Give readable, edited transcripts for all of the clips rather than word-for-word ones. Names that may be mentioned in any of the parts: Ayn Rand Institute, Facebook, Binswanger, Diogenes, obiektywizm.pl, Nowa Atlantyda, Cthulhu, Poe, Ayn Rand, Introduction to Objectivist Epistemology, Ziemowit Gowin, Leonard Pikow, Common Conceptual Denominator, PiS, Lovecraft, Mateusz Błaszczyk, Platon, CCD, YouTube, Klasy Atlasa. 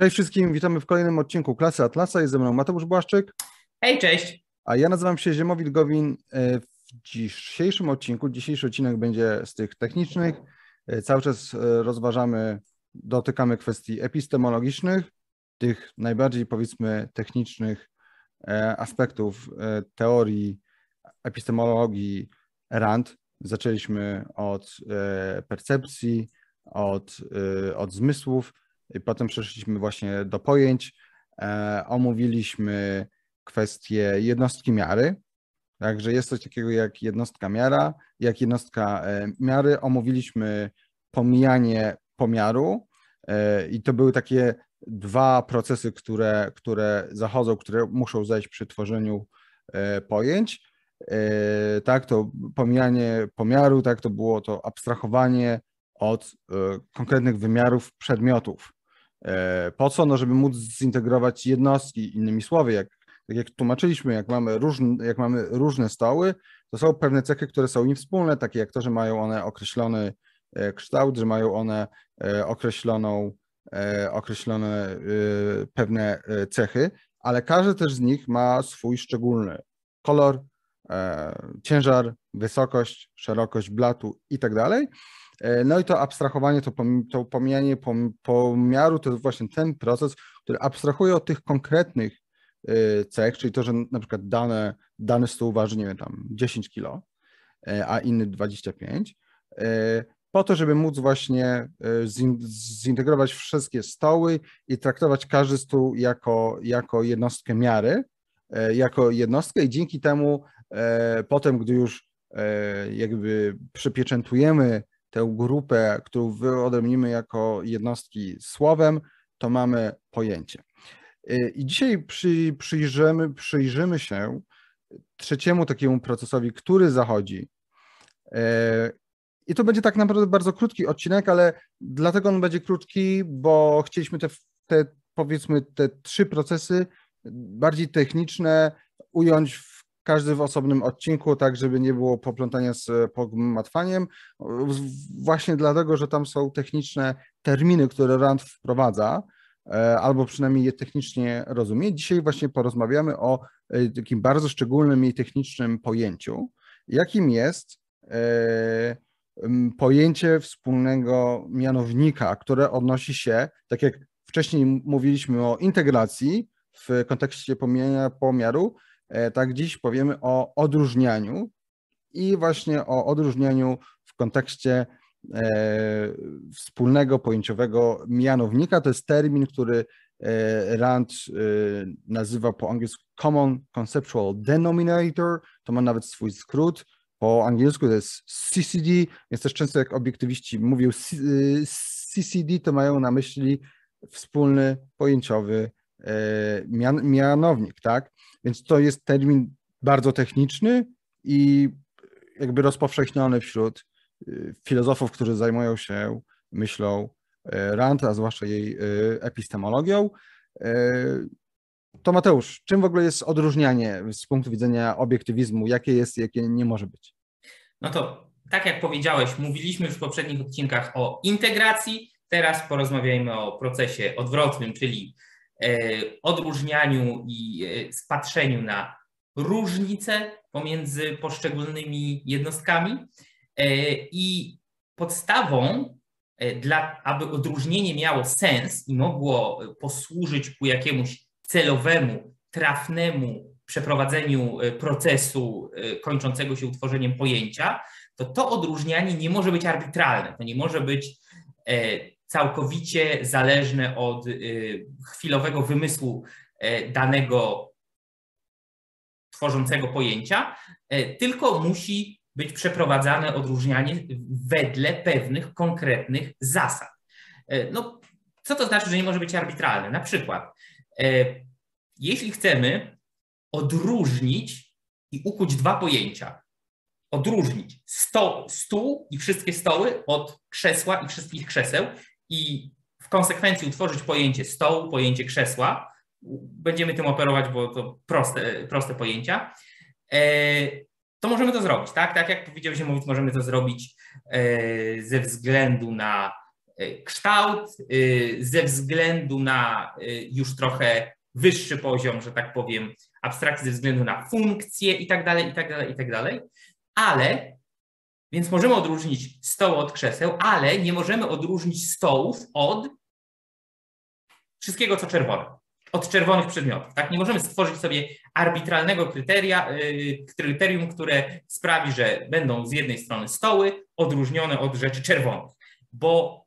Cześć wszystkim, witamy w kolejnym odcinku Klasy Atlasa. Jest ze mną Mateusz Błaszczyk. Hej, cześć. A ja nazywam się Ziemowit Gowin. W dzisiejszym odcinku, dzisiejszy odcinek będzie z tych technicznych. Cały czas dotykamy kwestii epistemologicznych, tych najbardziej, powiedzmy, technicznych aspektów teorii epistemologii Rand. Zaczęliśmy od percepcji, od zmysłów. I potem przeszliśmy właśnie do pojęć, omówiliśmy kwestię jednostki miary, także jest coś takiego jak jednostka miary, omówiliśmy pomijanie pomiaru i to były takie dwa procesy, które zachodzą, które muszą zajść przy tworzeniu pojęć. Tak, to pomijanie pomiaru, tak, to było to abstrahowanie od konkretnych wymiarów przedmiotów. Po co? No, żeby móc zintegrować jednostki, innymi słowy, jak tłumaczyliśmy, jak mamy różne stoły, to są pewne cechy, które są im wspólne, takie jak to, że mają one określony kształt, że mają one określone pewne cechy, ale każdy też z nich ma swój szczególny kolor, ciężar, wysokość, szerokość blatu i tak dalej. No i to abstrahowanie, to pomijanie pomiaru to jest właśnie ten proces, który abstrahuje od tych konkretnych cech, czyli to, że na przykład dany stół waży, nie wiem, tam 10 kg, a inny 25, po to, żeby móc właśnie zintegrować wszystkie stoły i traktować każdy stół jako jednostkę miary, jako jednostkę i dzięki temu potem, gdy już jakby przypieczętujemy tę grupę, którą wyodrębnimy jako jednostki słowem, to mamy pojęcie. I dzisiaj przyjrzymy się trzeciemu takiemu procesowi, który zachodzi. I to będzie tak naprawdę bardzo krótki odcinek, ale dlatego on będzie krótki, bo chcieliśmy te trzy procesy bardziej techniczne ująć każdy w osobnym odcinku, tak żeby nie było poplątania z pogmatwaniem, właśnie dlatego, że tam są techniczne terminy, które Rand wprowadza, albo przynajmniej je technicznie rozumie. Dzisiaj właśnie porozmawiamy o takim bardzo szczególnym i technicznym pojęciu, jakim jest pojęcie wspólnego mianownika, które odnosi się, tak jak wcześniej mówiliśmy o integracji w kontekście pomijania pomiaru, tak dziś powiemy o odróżnianiu i właśnie o odróżnianiu w kontekście wspólnego pojęciowego mianownika. To jest termin, który Rand nazywa po angielsku Common Conceptual Denominator, to ma nawet swój skrót, po angielsku to jest CCD, więc też często jak obiektywiści mówią CCD, to mają na myśli wspólny pojęciowy mianownik, tak? Więc to jest termin bardzo techniczny i jakby rozpowszechniony wśród filozofów, którzy zajmują się myślą Rand, a zwłaszcza jej epistemologią. To Mateusz, czym w ogóle jest odróżnianie z punktu widzenia obiektywizmu? Jakie jest, jakie nie może być? No to tak jak powiedziałeś, mówiliśmy już w poprzednich odcinkach o integracji, teraz porozmawiajmy o procesie odwrotnym, czyli odróżnianiu i spatrzeniu na różnice pomiędzy poszczególnymi jednostkami i podstawą, aby odróżnienie miało sens i mogło posłużyć ku jakiemuś celowemu, trafnemu przeprowadzeniu procesu kończącego się utworzeniem pojęcia, to odróżnianie nie może być arbitralne, to nie może być całkowicie zależne od chwilowego wymysłu danego tworzącego pojęcia, tylko musi być przeprowadzane odróżnianie wedle pewnych konkretnych zasad. No, co to znaczy, że nie może być arbitralne? Na przykład, jeśli chcemy odróżnić i ukuć dwa pojęcia, odróżnić stół i wszystkie stoły od krzesła i wszystkich krzeseł, i w konsekwencji utworzyć pojęcie stołu, pojęcie krzesła. Będziemy tym operować, bo to proste pojęcia. To możemy to zrobić, tak? Tak jak powiedział Ziemowit, możemy to zrobić ze względu na kształt, ze względu na już trochę wyższy poziom, że tak powiem, abstrakcji, ze względu na funkcje i tak dalej, i tak dalej, i tak dalej. Ale, więc możemy odróżnić stoły od krzeseł, ale nie możemy odróżnić stołów od wszystkiego, co czerwone, od czerwonych przedmiotów. Tak? Nie możemy stworzyć sobie arbitralnego kryterium, które sprawi, że będą z jednej strony stoły odróżnione od rzeczy czerwonych, bo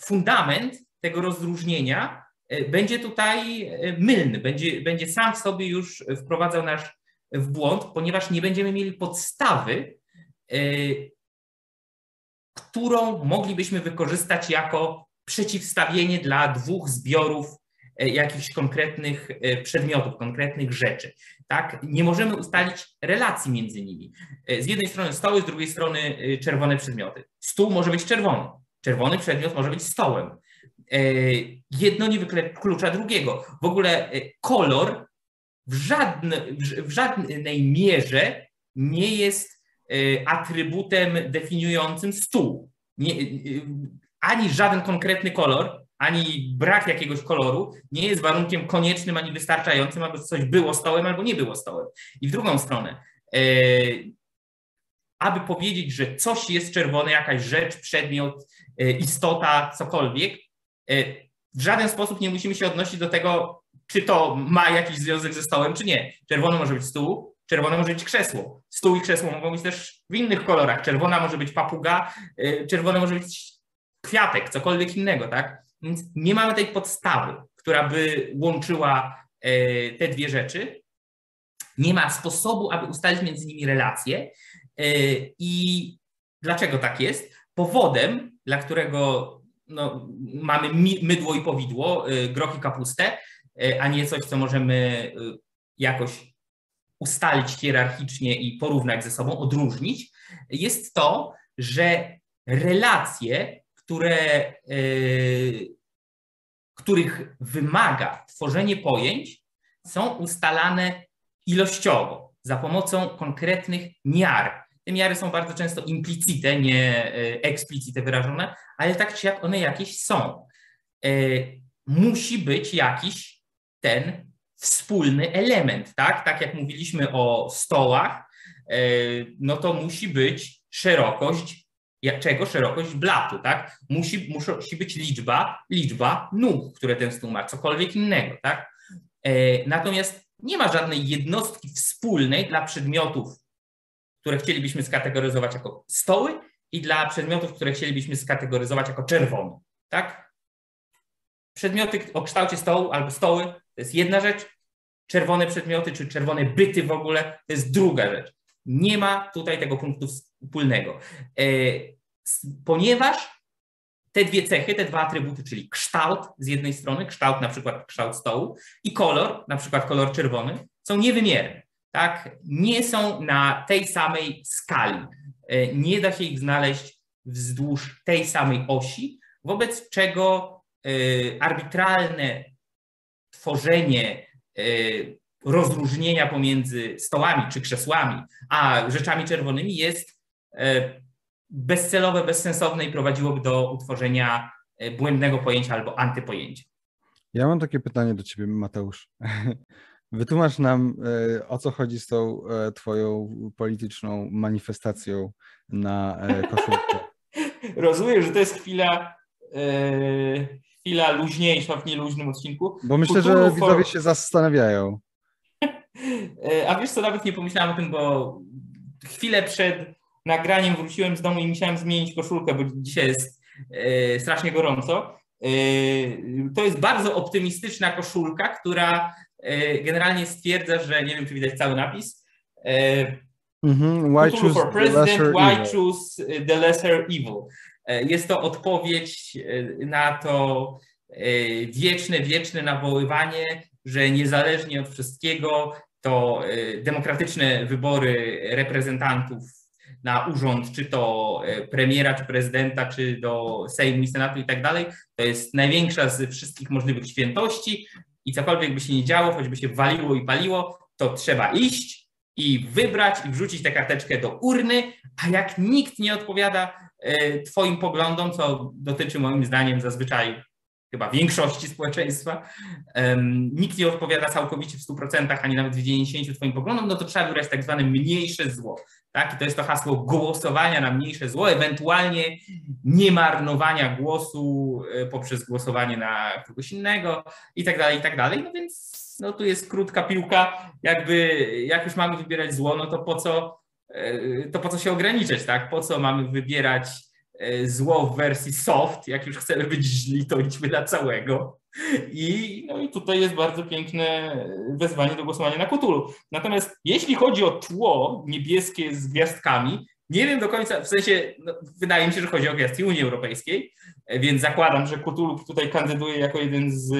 fundament tego rozróżnienia będzie tutaj mylny, będzie sam w sobie już wprowadzał nas w błąd, ponieważ nie będziemy mieli podstawy, którą moglibyśmy wykorzystać jako przeciwstawienie dla dwóch zbiorów jakichś konkretnych przedmiotów, konkretnych rzeczy. Tak? Nie możemy ustalić relacji między nimi. Z jednej strony stoły, z drugiej strony czerwone przedmioty. Stół może być czerwony, czerwony przedmiot może być stołem. Jedno nie wyklucza drugiego. W ogóle kolor w żadnej mierze nie jest atrybutem definiującym stół. Ani żaden konkretny kolor, ani brak jakiegoś koloru nie jest warunkiem koniecznym, ani wystarczającym, aby coś było stołem, albo nie było stołem. I w drugą stronę, aby powiedzieć, że coś jest czerwone, jakaś rzecz, przedmiot, istota, cokolwiek, w żaden sposób nie musimy się odnosić do tego, czy to ma jakiś związek ze stołem, czy nie. Czerwony może być stół, czerwone może być krzesło. Stół i krzesło mogą być też w innych kolorach. Czerwona może być papuga, czerwone może być kwiatek, cokolwiek innego, tak? Więc nie mamy tej podstawy, która by łączyła te dwie rzeczy. Nie ma sposobu, aby ustalić między nimi relacje. I dlaczego tak jest? Powodem, dla którego no, mamy mydło i powidło, groch i kapustę, a nie coś, co możemy jakoś ustalić hierarchicznie i porównać ze sobą, odróżnić, jest to, że relacje, których wymaga tworzenie pojęć, są ustalane ilościowo, za pomocą konkretnych miar. Te miary są bardzo często implicite, nie eksplicite wyrażone, ale tak czy jak one jakieś są. Musi być jakiś ten wspólny element, tak? Tak jak mówiliśmy o stołach, no to musi być szerokość, czego? Szerokość blatu, tak? Musi być liczba nóg, które ten stół ma, cokolwiek innego, tak? Natomiast nie ma żadnej jednostki wspólnej dla przedmiotów, które chcielibyśmy skategoryzować jako stoły, i dla przedmiotów, które chcielibyśmy skategoryzować jako czerwone. Tak? Przedmioty o kształcie stołu albo stoły to jest jedna rzecz, czerwone przedmioty czy czerwone byty w ogóle to jest druga rzecz. Nie ma tutaj tego punktu wspólnego, ponieważ te dwie cechy, te dwa atrybuty, czyli kształt z jednej strony, kształt na przykład kształt stołu i kolor, na przykład kolor czerwony, są niewymierne. Tak, nie są na tej samej skali, nie da się ich znaleźć wzdłuż tej samej osi, wobec czego arbitralne tworzenie rozróżnienia pomiędzy stołami czy krzesłami a rzeczami czerwonymi jest bezcelowe, bezsensowne i prowadziłoby do utworzenia błędnego pojęcia albo antypojęcia. Ja mam takie pytanie do ciebie, Mateusz. Wytłumacz nam, o co chodzi z tą twoją polityczną manifestacją na koszulce. Rozumiem, że to jest chwila luźniejsza w nieluźnym odcinku. Bo myślę, że widzowie się zastanawiają. A wiesz co, nawet nie pomyślałem o tym, bo chwilę przed nagraniem wróciłem z domu i musiałem zmienić koszulkę, bo dzisiaj jest strasznie gorąco. To jest bardzo optymistyczna koszulka, która generalnie stwierdza, że nie wiem, czy widać cały napis. Why choose for president, why choose the lesser evil. Jest to odpowiedź na to wieczne nawoływanie, że niezależnie od wszystkiego to demokratyczne wybory reprezentantów na urząd, czy to premiera, czy prezydenta, czy do Sejmu i Senatu i tak dalej, to jest największa z wszystkich możliwych świętości. I cokolwiek by się nie działo, choćby się waliło i paliło, to trzeba iść i wybrać i wrzucić tę karteczkę do urny, a jak nikt nie odpowiada twoim poglądom, co dotyczy moim zdaniem zazwyczaj chyba większości społeczeństwa, nikt nie odpowiada całkowicie w 100%, ani nawet w 90% twoim poglądom, no to trzeba wybrać tak zwane mniejsze zło. Tak? I to jest to hasło głosowania na mniejsze zło, ewentualnie nie marnowania głosu poprzez głosowanie na kogoś innego i tak dalej, i tak dalej. No więc no, tu jest krótka piłka, jakby jak już mamy wybierać zło, no to po co się ograniczać, tak? Po co mamy wybierać zło w wersji soft, jak już chcemy być źli, to idźmy dla całego. I tutaj jest bardzo piękne wezwanie do głosowania na Cthulhu. Natomiast jeśli chodzi o tło niebieskie z gwiazdkami, nie wiem do końca, w sensie no, wydaje mi się, że chodzi o gwiazdki Unii Europejskiej, więc zakładam, że Cthulhu tutaj kandyduje jako jeden z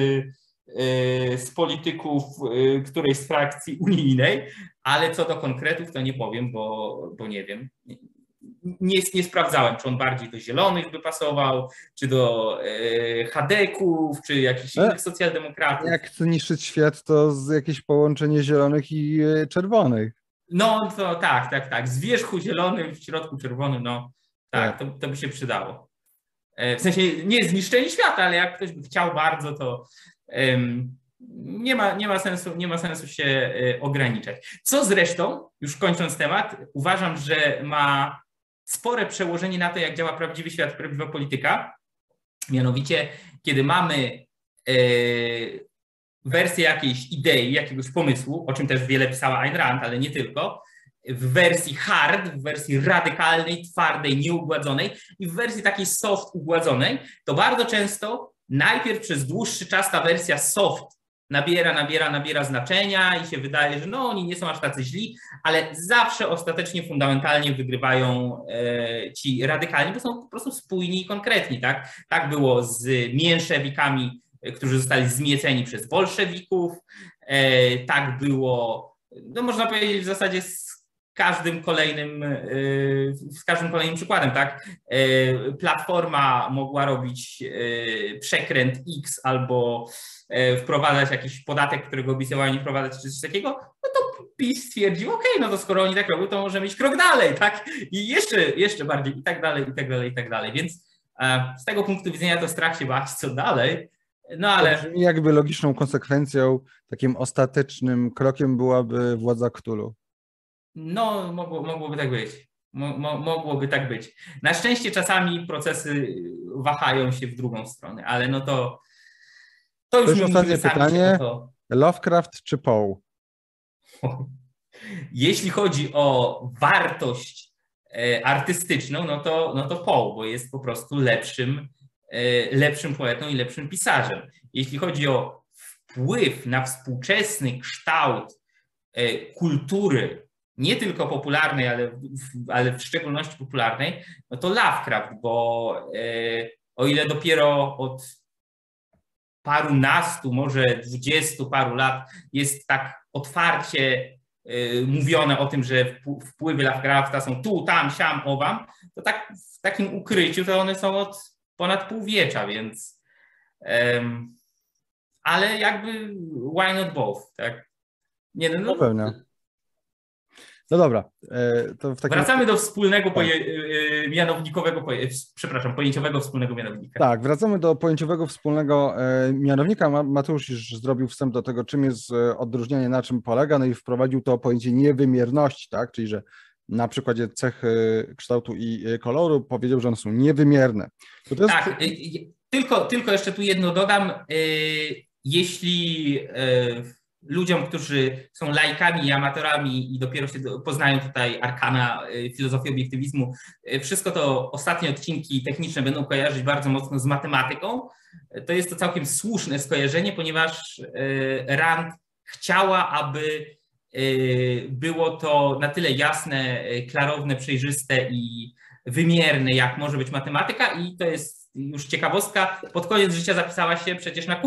polityków którejś z frakcji unijnej, ale co do konkretów to nie powiem, bo nie wiem. Nie sprawdzałem, czy on bardziej do zielonych by pasował, czy do chadeków, czy jakichś innych socjaldemokratów. Jak chce niszczyć świat, to jakieś połączenie zielonych i czerwonych. No to tak. Z wierzchu zielony, w środku czerwony, no tak, to by się przydało. W sensie nie zniszczenie świata, ale jak ktoś by chciał bardzo, to nie ma sensu się ograniczać. Co zresztą, już kończąc temat, uważam, że ma spore przełożenie na to, jak działa prawdziwy świat, prawdziwa polityka. Mianowicie, kiedy mamy wersję jakiejś idei, jakiegoś pomysłu, o czym też wiele pisała Ayn Rand, ale nie tylko, w wersji hard, w wersji radykalnej, twardej, nieugładzonej i w wersji takiej soft, ugładzonej, to bardzo często najpierw przez dłuższy czas ta wersja soft nabiera znaczenia i się wydaje, że no oni nie są aż tacy źli, ale zawsze ostatecznie fundamentalnie wygrywają ci radykalni, bo są po prostu spójni i konkretni. Tak było z mięszewikami, którzy zostali zmieceni przez bolszewików, tak było, no można powiedzieć w zasadzie z każdym kolejnym przykładem, tak? Platforma mogła robić przekręt X albo wprowadzać jakiś podatek, którego obiecywała nie wprowadzać, czy coś takiego, no to PiS stwierdził, okej, no to skoro oni tak robią, to możemy iść krok dalej, tak? I jeszcze bardziej, i tak dalej. Więc z tego punktu widzenia to strach się bać, co dalej. No ale... To brzmi jakby logiczną konsekwencją, takim ostatecznym krokiem byłaby władza Cthulhu. No, mogłoby tak być. Mogłoby tak być. Na szczęście czasami procesy wahają się w drugą stronę, ale no to już ostatnie pytanie. To... Lovecraft czy Poe? Jeśli chodzi o wartość artystyczną, no to Poe, bo jest po prostu lepszym poetą i lepszym pisarzem. Jeśli chodzi o wpływ na współczesny kształt kultury, nie tylko popularnej, ale w szczególności popularnej, no to Lovecraft, bo o ile dopiero od parunastu, może 20 paru lat jest tak otwarcie mówione o tym, że wpływy Lovecrafta są tu, tam, siam, owam, to tak w takim ukryciu to one są od ponad półwiecza, więc ale jakby why not both, tak? Nie, no pewnie. No dobra. To w takim... Wracamy do wspólnego pojęciowego wspólnego mianownika. Tak, wracamy do pojęciowego wspólnego mianownika. Mateusz już zrobił wstęp do tego, czym jest odróżnienie, na czym polega, no i wprowadził to pojęcie niewymierności, tak? Czyli że na przykładzie cechy kształtu i koloru powiedział, że one są niewymierny. To jest... Tak, tylko jeszcze tu jedno dodam. Jeśli... Ludziom, którzy są laikami i amatorami i dopiero się poznają tutaj arkana filozofii obiektywizmu, wszystko to ostatnie odcinki techniczne będą kojarzyć bardzo mocno z matematyką. To jest to całkiem słuszne skojarzenie, ponieważ Rand chciała, aby było to na tyle jasne, klarowne, przejrzyste i wymierne, jak może być matematyka, i to jest już ciekawostka. Pod koniec życia zapisała się przecież na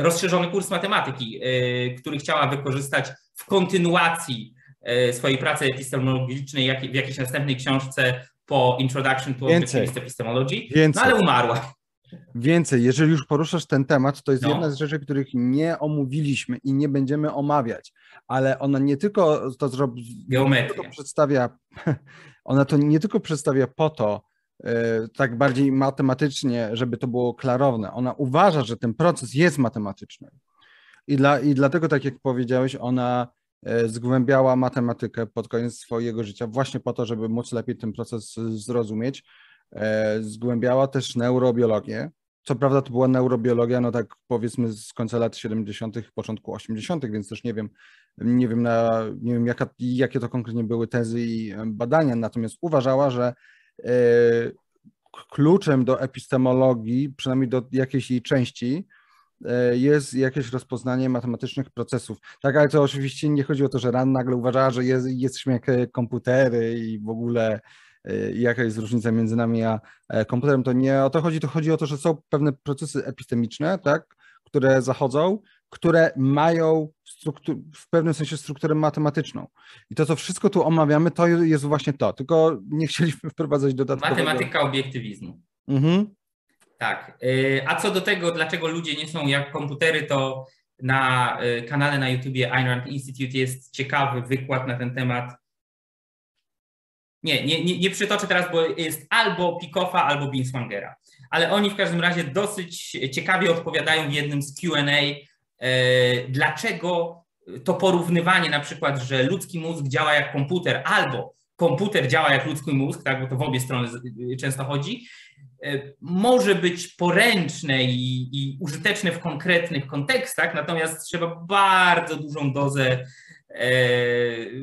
rozszerzony kurs matematyki, który chciała wykorzystać w kontynuacji swojej pracy epistemologicznej, jak w jakiejś następnej książce po Introduction to Objectivist Epistemology, no ale umarła. Więcej, jeżeli już poruszasz ten temat, to jest jedna z rzeczy, których nie omówiliśmy i nie będziemy omawiać, ale ona nie tylko to przedstawia, ona to nie tylko przedstawia po to, tak bardziej matematycznie, żeby to było klarowne. Ona uważa, że ten proces jest matematyczny. I dlatego, tak jak powiedziałeś, ona zgłębiała matematykę pod koniec swojego życia właśnie po to, żeby móc lepiej ten proces zrozumieć. Zgłębiała też neurobiologię. Co prawda to była neurobiologia, no tak powiedzmy z końca lat 70., początku 80., więc też nie wiem jakie to konkretnie były tezy i badania, natomiast uważała, że kluczem do epistemologii, przynajmniej do jakiejś jej części, jest jakieś rozpoznanie matematycznych procesów. Tak, ale to oczywiście nie chodzi o to, że Rand nagle uważała, że jesteśmy jak komputery i w ogóle jaka jest różnica między nami a komputerem. To nie o to chodzi, to chodzi o to, że są pewne procesy epistemiczne, tak, które zachodzą, które mają w pewnym sensie strukturę matematyczną. I to, co wszystko tu omawiamy, to jest właśnie to, tylko nie chcieliśmy wprowadzać dodatkowo. Matematyka obiektywizmu. Mhm. Tak. A co do tego, dlaczego ludzie nie są jak komputery, to na kanale na YouTubie Ayn Rand Institute jest ciekawy wykład na ten temat. Nie przytoczę teraz, bo jest albo Pikoffa, albo Binswangera. Ale oni w każdym razie dosyć ciekawie odpowiadają w jednym z Q&A, dlaczego to porównywanie na przykład, że ludzki mózg działa jak komputer, albo komputer działa jak ludzki mózg, tak, bo to w obie strony często chodzi, może być poręczne i użyteczne w konkretnych kontekstach, natomiast trzeba bardzo dużą dozę,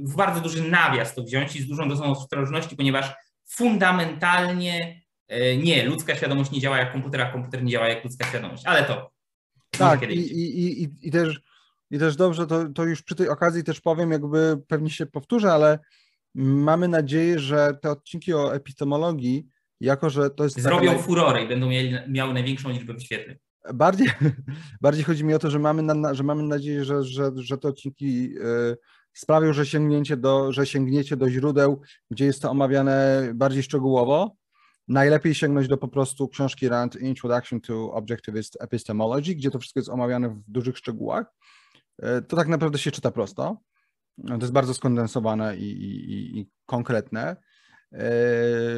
w bardzo duży nawias to wziąć i z dużą dozą ostrożności, ponieważ fundamentalnie ludzka świadomość nie działa jak komputer, a komputer nie działa jak ludzka świadomość, ale to... Tak, i też dobrze, to już przy tej okazji też powiem, jakby pewnie się powtórzę, ale mamy nadzieję, że te odcinki o epistemologii, jako że to jest... Zrobią furorę i będą miały największą liczbę wyświetleń. Bardziej chodzi mi o to, że mamy nadzieję, że te odcinki sprawią, że sięgniecie do źródeł, gdzie jest to omawiane bardziej szczegółowo. Najlepiej sięgnąć do po prostu książki Rand Introduction to Objectivist Epistemology, gdzie to wszystko jest omawiane w dużych szczegółach. To tak naprawdę się czyta prosto. To jest bardzo skondensowane i konkretne.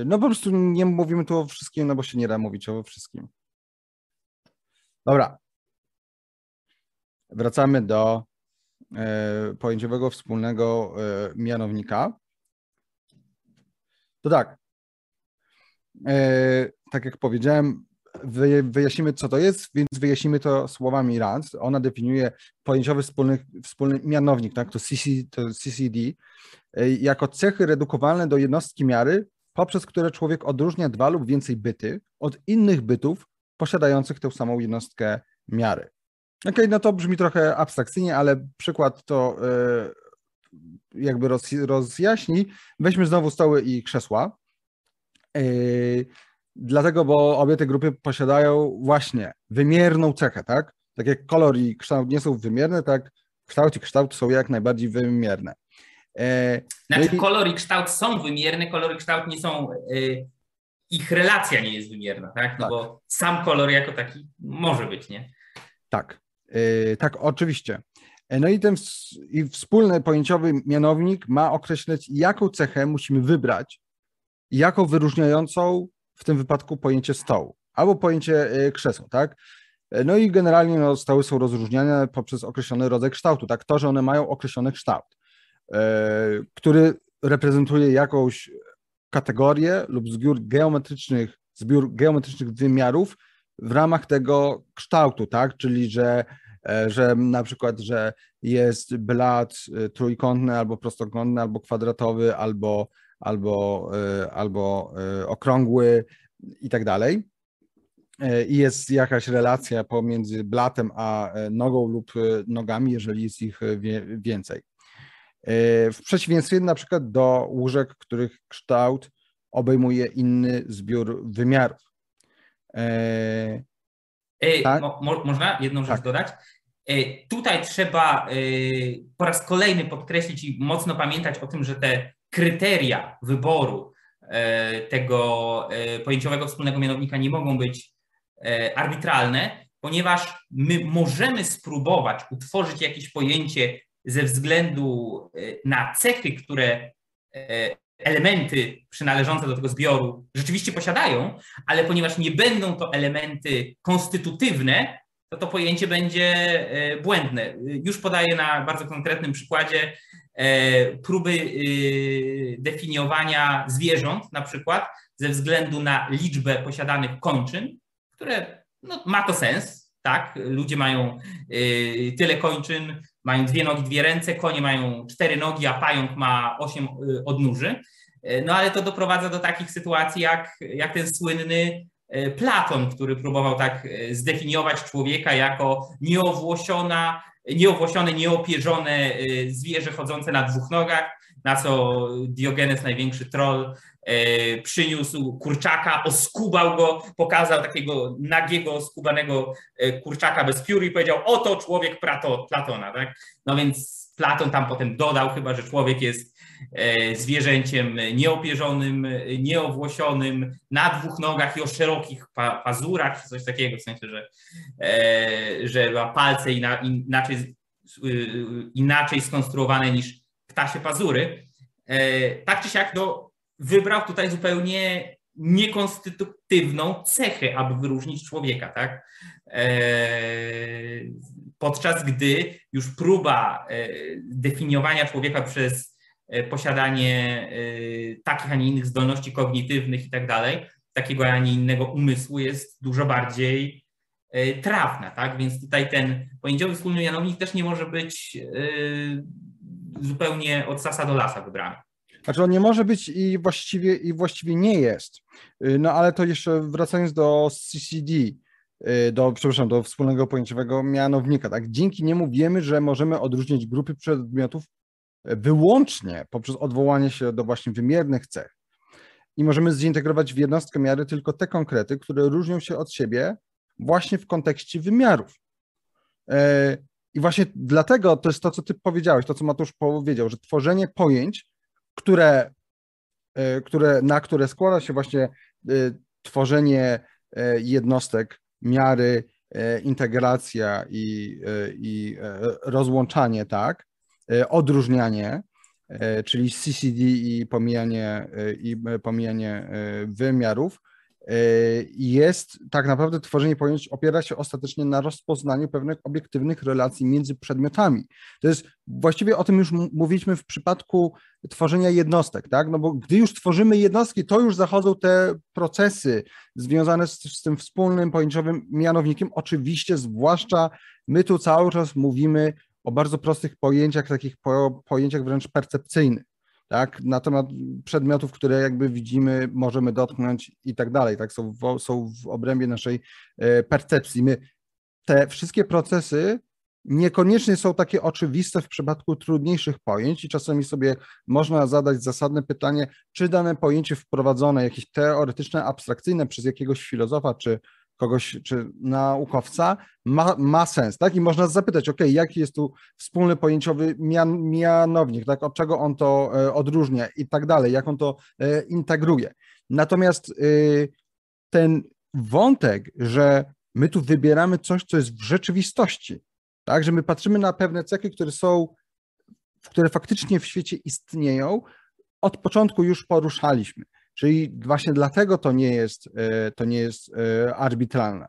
No po prostu nie mówimy tu o wszystkim, no bo się nie da mówić o wszystkim. Dobra. Wracamy do pojęciowego wspólnego mianownika. To tak. Tak jak powiedziałem, wyjaśnimy, co to jest, więc wyjaśnimy to słowami Rand. Ona definiuje pojęciowy wspólny mianownik, tak, to CCD, jako cechy redukowalne do jednostki miary, poprzez które człowiek odróżnia dwa lub więcej byty od innych bytów posiadających tę samą jednostkę miary. Okej, no to brzmi trochę abstrakcyjnie, ale przykład to jakby rozjaśni. Weźmy znowu stoły i krzesła. Dlatego, bo obie te grupy posiadają właśnie wymierną cechę, tak? Tak jak kolor i kształt nie są wymierne, tak kształt są jak najbardziej wymierne. Znaczy kolor i kształt są wymierne, kolor i kształt nie są, ich relacja nie jest wymierna, tak? No tak. Bo sam kolor jako taki może być, nie? Tak, tak oczywiście. No i ten wspólny pojęciowy mianownik ma określać, jaką cechę musimy wybrać jako wyróżniającą w tym wypadku pojęcie stołu albo pojęcie krzesła, tak? No i generalnie no, stoły są rozróżniane poprzez określony rodzaj kształtu, tak? To, że one mają określony kształt, który reprezentuje jakąś kategorię lub zbiór geometrycznych wymiarów w ramach tego kształtu, tak? Czyli, że na przykład, że jest blat trójkątny albo prostokątny, albo kwadratowy, albo okrągły i tak dalej. I jest jakaś relacja pomiędzy blatem a nogą lub nogami, jeżeli jest ich więcej. W przeciwieństwie na przykład do łóżek, których kształt obejmuje inny zbiór wymiarów. Tak? Można jedną rzecz dodać? Tutaj trzeba po raz kolejny podkreślić i mocno pamiętać o tym, że te kryteria wyboru tego pojęciowego wspólnego mianownika nie mogą być arbitralne, ponieważ my możemy spróbować utworzyć jakieś pojęcie ze względu na cechy, które elementy przynależące do tego zbioru rzeczywiście posiadają, ale ponieważ nie będą to elementy konstytutywne, to to pojęcie będzie błędne. Już podaję na bardzo konkretnym przykładzie próby definiowania zwierząt na przykład ze względu na liczbę posiadanych kończyn, które no, ma to sens, tak? Ludzie mają tyle kończyn, mają 2 nogi, 2 ręce, konie mają 4 nogi, a pająk ma 8 odnóży. No ale to doprowadza do takich sytuacji jak ten słynny Platon, który próbował tak zdefiniować człowieka jako nieowłosione, nieopierzone zwierzę chodzące na 2 nogach, na co Diogenes, największy troll, przyniósł kurczaka, oskubał go, pokazał takiego nagiego, skubanego kurczaka bez piór i powiedział: oto człowiek Platona. Tak? No więc Platon tam potem dodał chyba, że człowiek jest zwierzęciem nieopierzonym, nieowłosionym, na 2 nogach i o szerokich pazurach, coś takiego, w sensie, że ma palce inaczej skonstruowane niż ptasie pazury. Tak czy siak wybrał tutaj zupełnie niekonstytutywną cechę, aby wyróżnić człowieka, tak? Podczas gdy już próba definiowania człowieka przez posiadanie takich, a nie innych zdolności kognitywnych i tak dalej, takiego, a nie innego umysłu jest dużo bardziej trafna, tak? Więc tutaj ten poniedziałkowy wspólny mianownik też nie może być zupełnie od sasa do lasa wybrany. Znaczy on nie może być i właściwie nie jest. No ale to jeszcze wracając do CCD, do wspólnego pojęciowego mianownika, tak? Dzięki niemu wiemy, że możemy odróżnić grupy przedmiotów wyłącznie poprzez odwołanie się do właśnie wymiernych cech. I możemy zintegrować w jednostkę miary tylko te konkrety, które różnią się od siebie właśnie w kontekście wymiarów. I właśnie dlatego to jest to, co ty powiedziałeś, to co Mateusz powiedział, że tworzenie pojęć, na które składa się właśnie tworzenie jednostek miary, integracja i rozłączanie, tak, odróżnianie, czyli CCD i pomijanie wymiarów, jest tak naprawdę tworzenie pojęć, opiera się ostatecznie na rozpoznaniu pewnych obiektywnych relacji między przedmiotami. To jest właściwie o tym już mówiliśmy w przypadku tworzenia jednostek, tak? No bo gdy już tworzymy jednostki, to już zachodzą te procesy związane z tym wspólnym pojęciowym mianownikiem. Oczywiście, zwłaszcza my tu cały czas mówimy o bardzo prostych pojęciach, takich pojęciach wręcz percepcyjnych. Tak, na temat przedmiotów, które jakby widzimy, możemy dotknąć i tak dalej, tak, są w obrębie naszej percepcji. Te wszystkie procesy niekoniecznie są takie oczywiste w przypadku trudniejszych pojęć i czasami sobie można zadać zasadne pytanie, czy dane pojęcie wprowadzone, jakieś teoretyczne, abstrakcyjne przez jakiegoś filozofa, czy naukowca ma sens, tak? I można zapytać, ok, jaki jest tu wspólny pojęciowy mianownik, tak? Od czego on to odróżnia i tak dalej, jak on to integruje. Natomiast ten wątek, że my tu wybieramy coś, co jest w rzeczywistości, tak? Że my patrzymy na pewne cechy, które faktycznie w świecie istnieją, od początku już poruszaliśmy. Czyli właśnie dlatego to nie jest arbitralne,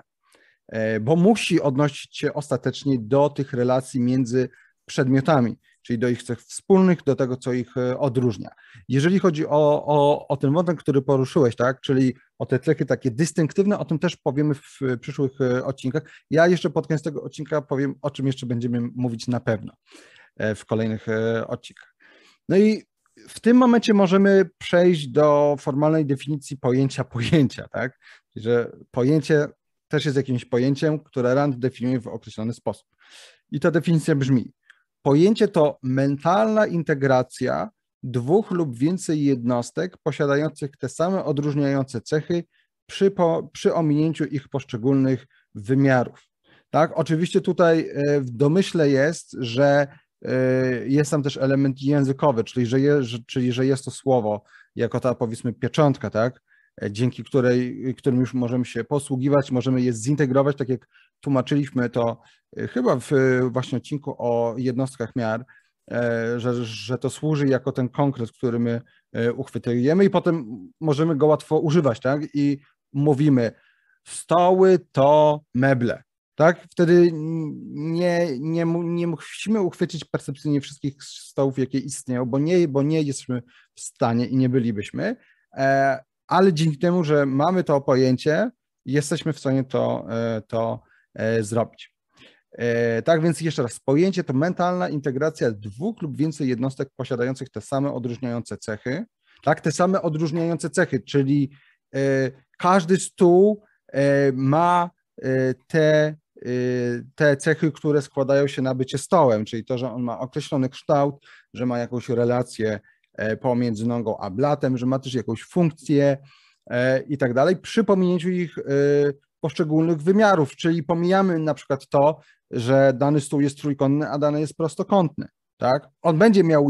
bo musi odnosić się ostatecznie do tych relacji między przedmiotami, czyli do ich cech wspólnych, do tego, co ich odróżnia. Jeżeli chodzi o ten wątek, który poruszyłeś, tak, czyli o te cechy takie dystynktywne, o tym też powiemy w przyszłych odcinkach. Ja jeszcze pod koniec tego odcinka powiem, o czym jeszcze będziemy mówić na pewno w kolejnych odcinkach. No i w tym momencie możemy przejść do formalnej definicji pojęcia, tak? Czyli, że pojęcie też jest jakimś pojęciem, które Rand definiuje w określony sposób. I ta definicja brzmi: pojęcie to mentalna integracja 2 lub więcej jednostek posiadających te same odróżniające cechy przy ominięciu ich poszczególnych wymiarów. Tak? Oczywiście tutaj w domyśle jest, że jest tam też element językowy, czyli że jest to słowo jako ta, powiedzmy, pieczątka, tak, dzięki którym już możemy się posługiwać, możemy je zintegrować, tak jak tłumaczyliśmy to chyba w właśnie odcinku o jednostkach miar, że to służy jako ten konkret, który my uchwytujemy i potem możemy go łatwo używać, tak? I mówimy, stoły to meble, tak? Wtedy nie musimy uchwycić percepcyjnie wszystkich stołów, jakie istnieją, bo nie jesteśmy w stanie i nie bylibyśmy, ale dzięki temu, że mamy to pojęcie, jesteśmy w stanie to zrobić. Tak więc jeszcze raz, pojęcie to mentalna integracja dwóch lub więcej jednostek posiadających te same odróżniające cechy, tak, te same odróżniające cechy, czyli każdy stół ma te cechy, które składają się na bycie stołem, czyli to, że on ma określony kształt, że ma jakąś relację pomiędzy nogą a blatem, że ma też jakąś funkcję i tak dalej, przy pominięciu ich poszczególnych wymiarów, czyli pomijamy na przykład to, że dany stół jest trójkątny, a dany jest prostokątny, tak? On będzie miał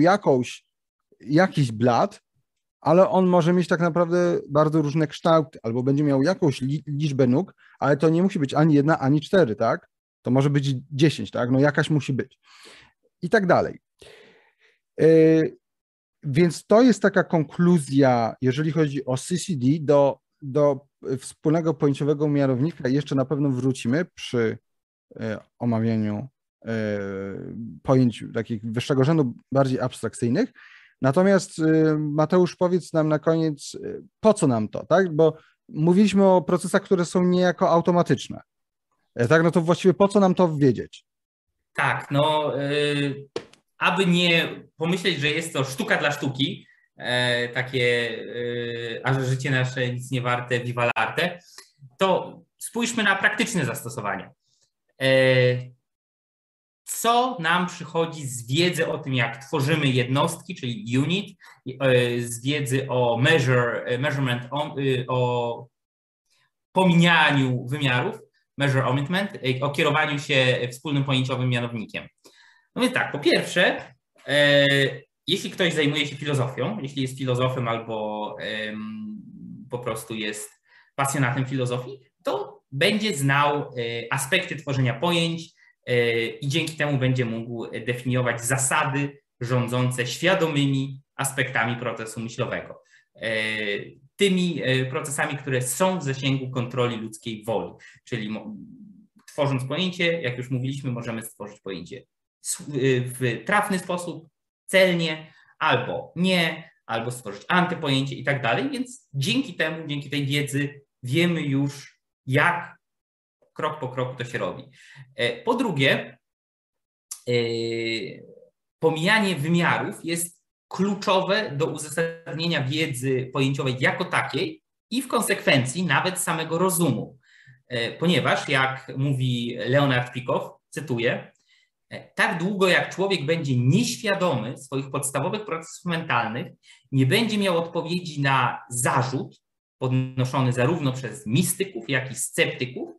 jakiś blat, ale on może mieć tak naprawdę bardzo różne kształty, albo będzie miał jakąś liczbę nóg, ale to nie musi być ani jedna, ani cztery, tak? To może być 10, tak? No jakaś musi być. I tak dalej. Więc to jest taka konkluzja, jeżeli chodzi o CCD, do wspólnego pojęciowego mianownika jeszcze na pewno wrócimy przy omawianiu pojęć takich wyższego rzędu, bardziej abstrakcyjnych. Natomiast Mateusz, powiedz nam na koniec, po co nam to, tak? Bo mówiliśmy o procesach, które są niejako automatyczne. Tak, no to właściwie po co nam to wiedzieć? Tak, no aby nie pomyśleć, że jest to sztuka dla sztuki, takie, a że życie nasze nic nie warte, viva l'arte, to spójrzmy na praktyczne zastosowanie. Co nam przychodzi z wiedzy o tym, jak tworzymy jednostki, czyli unit, z wiedzy o measurement, o pomijaniu wymiarów, measure omitment, o kierowaniu się wspólnym pojęciowym mianownikiem. No więc tak, po pierwsze, jeśli ktoś zajmuje się filozofią, jeśli jest filozofem albo po prostu jest pasjonatem filozofii, to będzie znał aspekty tworzenia pojęć i dzięki temu będzie mógł definiować zasady rządzące świadomymi aspektami procesu myślowego. Tymi procesami, które są w zasięgu kontroli ludzkiej woli, czyli tworząc pojęcie, jak już mówiliśmy, możemy stworzyć pojęcie w trafny sposób, celnie, albo nie, albo stworzyć antypojęcie i tak dalej, więc dzięki temu, dzięki tej wiedzy wiemy już, jak krok po kroku to się robi. Po drugie, pomijanie wymiarów jest kluczowe do uzasadnienia wiedzy pojęciowej jako takiej i w konsekwencji nawet samego rozumu, ponieważ jak mówi Leonard Pikow, cytuję, tak długo jak człowiek będzie nieświadomy swoich podstawowych procesów mentalnych, nie będzie miał odpowiedzi na zarzut podnoszony zarówno przez mistyków, jak i sceptyków,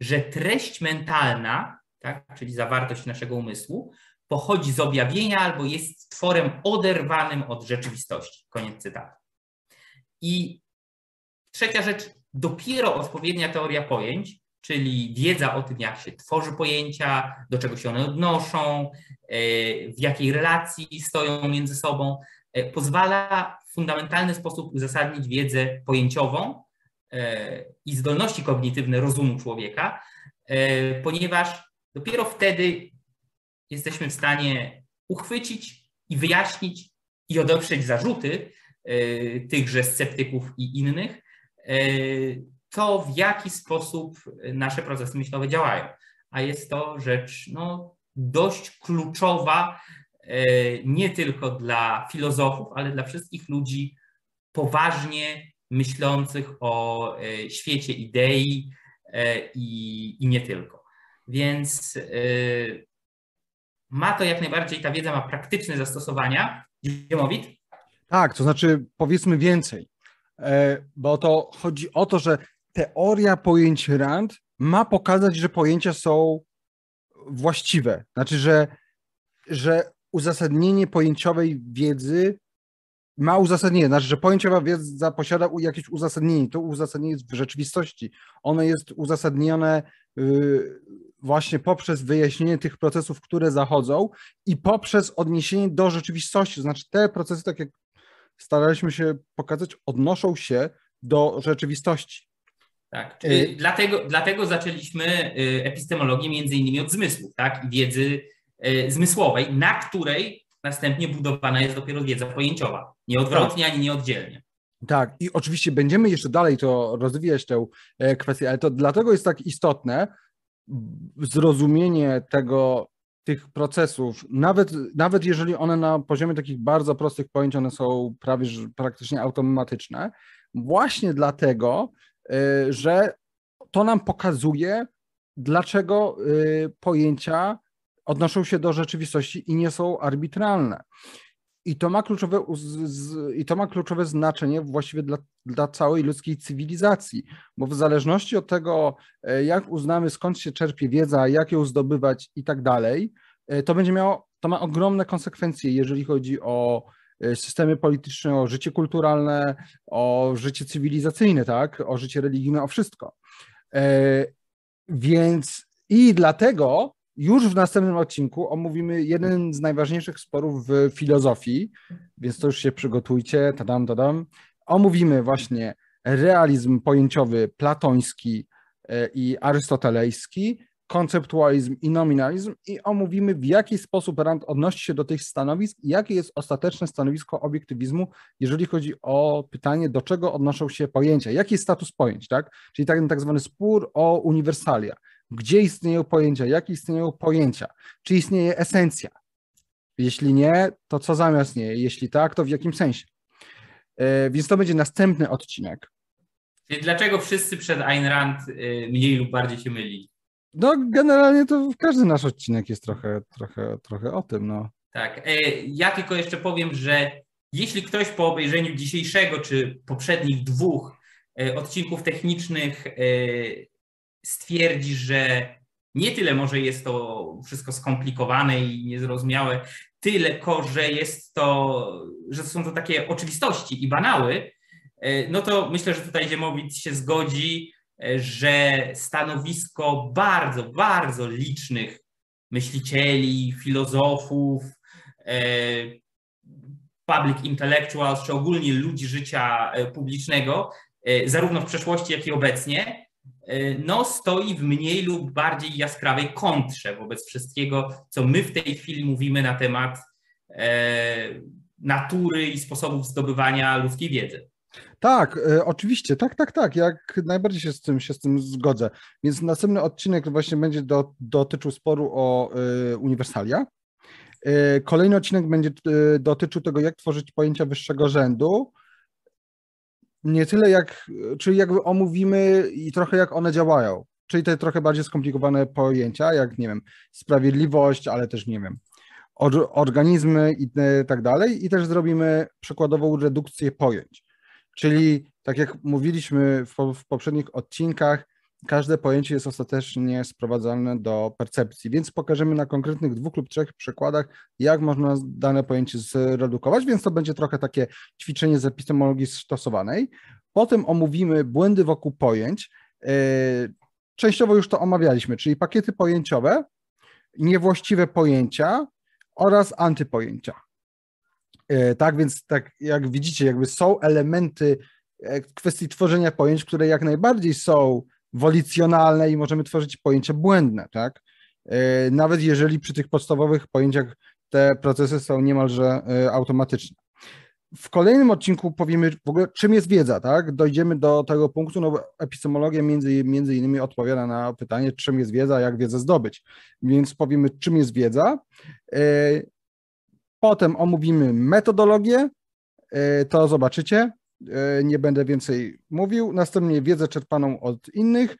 że treść mentalna, tak, czyli zawartość naszego umysłu, pochodzi z objawienia albo jest tworem oderwanym od rzeczywistości. Koniec cytatu. I trzecia rzecz, dopiero odpowiednia teoria pojęć, czyli wiedza o tym, jak się tworzy pojęcia, do czego się one odnoszą, w jakiej relacji stoją między sobą, pozwala w fundamentalny sposób uzasadnić wiedzę pojęciową i zdolności kognitywne rozumu człowieka, ponieważ dopiero wtedy jesteśmy w stanie uchwycić i wyjaśnić i odeprzeć zarzuty tychże sceptyków i innych, to w jaki sposób nasze procesy myślowe działają. A jest to rzecz no, dość kluczowa nie tylko dla filozofów, ale dla wszystkich ludzi poważnie myślących o świecie idei i nie tylko. Więc ma to jak najbardziej, ta wiedza ma praktyczne zastosowania. Ziemowit? Tak, to znaczy powiedzmy więcej, bo to chodzi o to, że teoria pojęć Rand ma pokazać, że pojęcia są właściwe. Znaczy, że uzasadnienie pojęciowej wiedzy ma uzasadnienie. Znaczy, że pojęciowa wiedza posiada jakieś uzasadnienie. To uzasadnienie jest w rzeczywistości. Ono jest uzasadnione właśnie poprzez wyjaśnienie tych procesów, które zachodzą i poprzez odniesienie do rzeczywistości. Znaczy, te procesy, tak jak staraliśmy się pokazać, odnoszą się do rzeczywistości. Tak, czyli dlatego zaczęliśmy epistemologię między innymi od zmysłów, tak, i wiedzy zmysłowej, na której następnie budowana jest dopiero wiedza pojęciowa, nie odwrotnie ani nie oddzielnie. Tak, i oczywiście będziemy jeszcze dalej to rozwijać, tę kwestię, ale to dlatego jest tak istotne zrozumienie tych procesów, nawet jeżeli one na poziomie takich bardzo prostych pojęć, one są prawie że praktycznie automatyczne, właśnie dlatego, że to nam pokazuje, dlaczego pojęcia odnoszą się do rzeczywistości i nie są arbitralne. I to ma kluczowe znaczenie właściwie dla całej ludzkiej cywilizacji, bo w zależności od tego, jak uznamy, skąd się czerpie wiedza, jak ją zdobywać i tak dalej, to ma ogromne konsekwencje, jeżeli chodzi o systemy polityczne, o życie kulturalne, o życie cywilizacyjne, tak, o życie religijne, o wszystko. Więc i dlatego już w następnym odcinku omówimy jeden z najważniejszych sporów w filozofii, więc to już się przygotujcie, omówimy właśnie realizm pojęciowy platoński i arystotelejski, konceptualizm i nominalizm i omówimy, w jaki sposób Rand odnosi się do tych stanowisk i jakie jest ostateczne stanowisko obiektywizmu, jeżeli chodzi o pytanie, do czego odnoszą się pojęcia, jaki jest status pojęć, tak? Czyli tak zwany spór o uniwersalia. Gdzie istnieją pojęcia, jakie istnieją pojęcia, czy istnieje esencja? Jeśli nie, to co zamiast niej? Jeśli tak, to w jakim sensie? Więc to będzie następny odcinek. Czyli dlaczego wszyscy przed Ayn Rand mniej lub bardziej się mylili? No generalnie to każdy nasz odcinek jest trochę o tym. No. Tak, ja tylko jeszcze powiem, że jeśli ktoś po obejrzeniu dzisiejszego czy poprzednich dwóch odcinków technicznych stwierdzi, że nie tyle może jest to wszystko skomplikowane i niezrozumiałe, tylko że są to takie oczywistości i banały, no to myślę, że tutaj Ziemowit się zgodzi, że stanowisko bardzo, bardzo licznych myślicieli, filozofów, public intellectuals, czy ogólnie ludzi życia publicznego, zarówno w przeszłości, jak i obecnie, no stoi w mniej lub bardziej jaskrawej kontrze wobec wszystkiego, co my w tej chwili mówimy na temat natury i sposobów zdobywania ludzkiej wiedzy. Tak, oczywiście, tak, jak najbardziej się z tym zgodzę. Więc następny odcinek właśnie będzie dotyczył sporu o uniwersalia. Kolejny odcinek będzie dotyczył tego, jak tworzyć pojęcia wyższego rzędu. Nie tyle czyli jakby omówimy i trochę jak one działają, czyli te trochę bardziej skomplikowane pojęcia, jak nie wiem, sprawiedliwość, ale też nie wiem, organizmy i tak dalej, i też zrobimy przykładową redukcję pojęć, czyli tak jak mówiliśmy w poprzednich odcinkach, każde pojęcie jest ostatecznie sprowadzane do percepcji, więc pokażemy na konkretnych 2 lub 3 przykładach, jak można dane pojęcie zredukować, więc to będzie trochę takie ćwiczenie z epistemologii stosowanej. Potem omówimy błędy wokół pojęć. Częściowo już to omawialiśmy, czyli pakiety pojęciowe, niewłaściwe pojęcia oraz antypojęcia. Tak więc, tak jak widzicie, jakby są elementy kwestii tworzenia pojęć, które jak najbardziej są wolicjonalne i możemy tworzyć pojęcia błędne, tak? Nawet jeżeli przy tych podstawowych pojęciach te procesy są niemalże automatyczne. W kolejnym odcinku powiemy w ogóle, czym jest wiedza, tak? Dojdziemy do tego punktu, no bo epistemologia między innymi odpowiada na pytanie, czym jest wiedza, jak wiedzę zdobyć. Więc powiemy, czym jest wiedza. Potem omówimy metodologię, to zobaczycie. Nie będę więcej mówił. Następnie wiedzę czerpaną od innych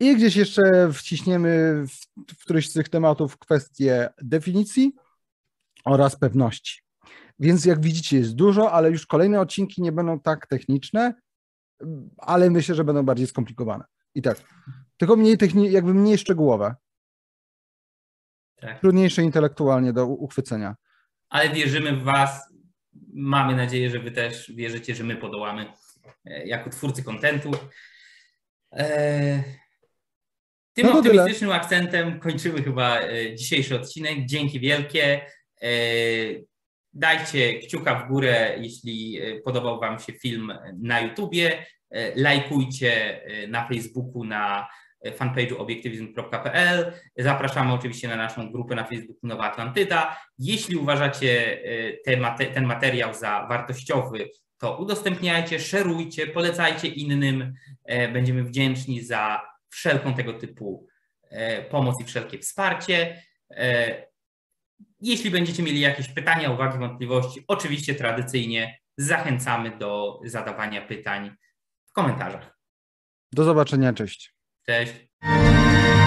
i gdzieś jeszcze wciśniemy w któryś z tych tematów kwestię definicji oraz pewności. Więc jak widzicie, jest dużo, ale już kolejne odcinki nie będą tak techniczne, ale myślę, że będą bardziej skomplikowane. I tak, tylko mniej szczegółowe. Tak. Trudniejsze intelektualnie do uchwycenia. Ale wierzymy w Was. Mamy nadzieję, że Wy też wierzycie, że my podołamy jako twórcy kontentu. Tym optymistycznym akcentem kończymy chyba dzisiejszy odcinek. Dzięki wielkie. Dajcie kciuka w górę, jeśli podobał wam się film na YouTubie. Lajkujcie na Facebooku, na fanpage'u obiektywizm.pl. Zapraszamy oczywiście na naszą grupę na Facebooku Nowa Atlantyda. Jeśli uważacie ten materiał za wartościowy, to udostępniajcie, szerujcie, polecajcie innym. Będziemy wdzięczni za wszelką tego typu pomoc i wszelkie wsparcie. Jeśli będziecie mieli jakieś pytania, uwagi, wątpliwości, oczywiście tradycyjnie zachęcamy do zadawania pytań w komentarzach. Do zobaczenia, cześć. Cześć.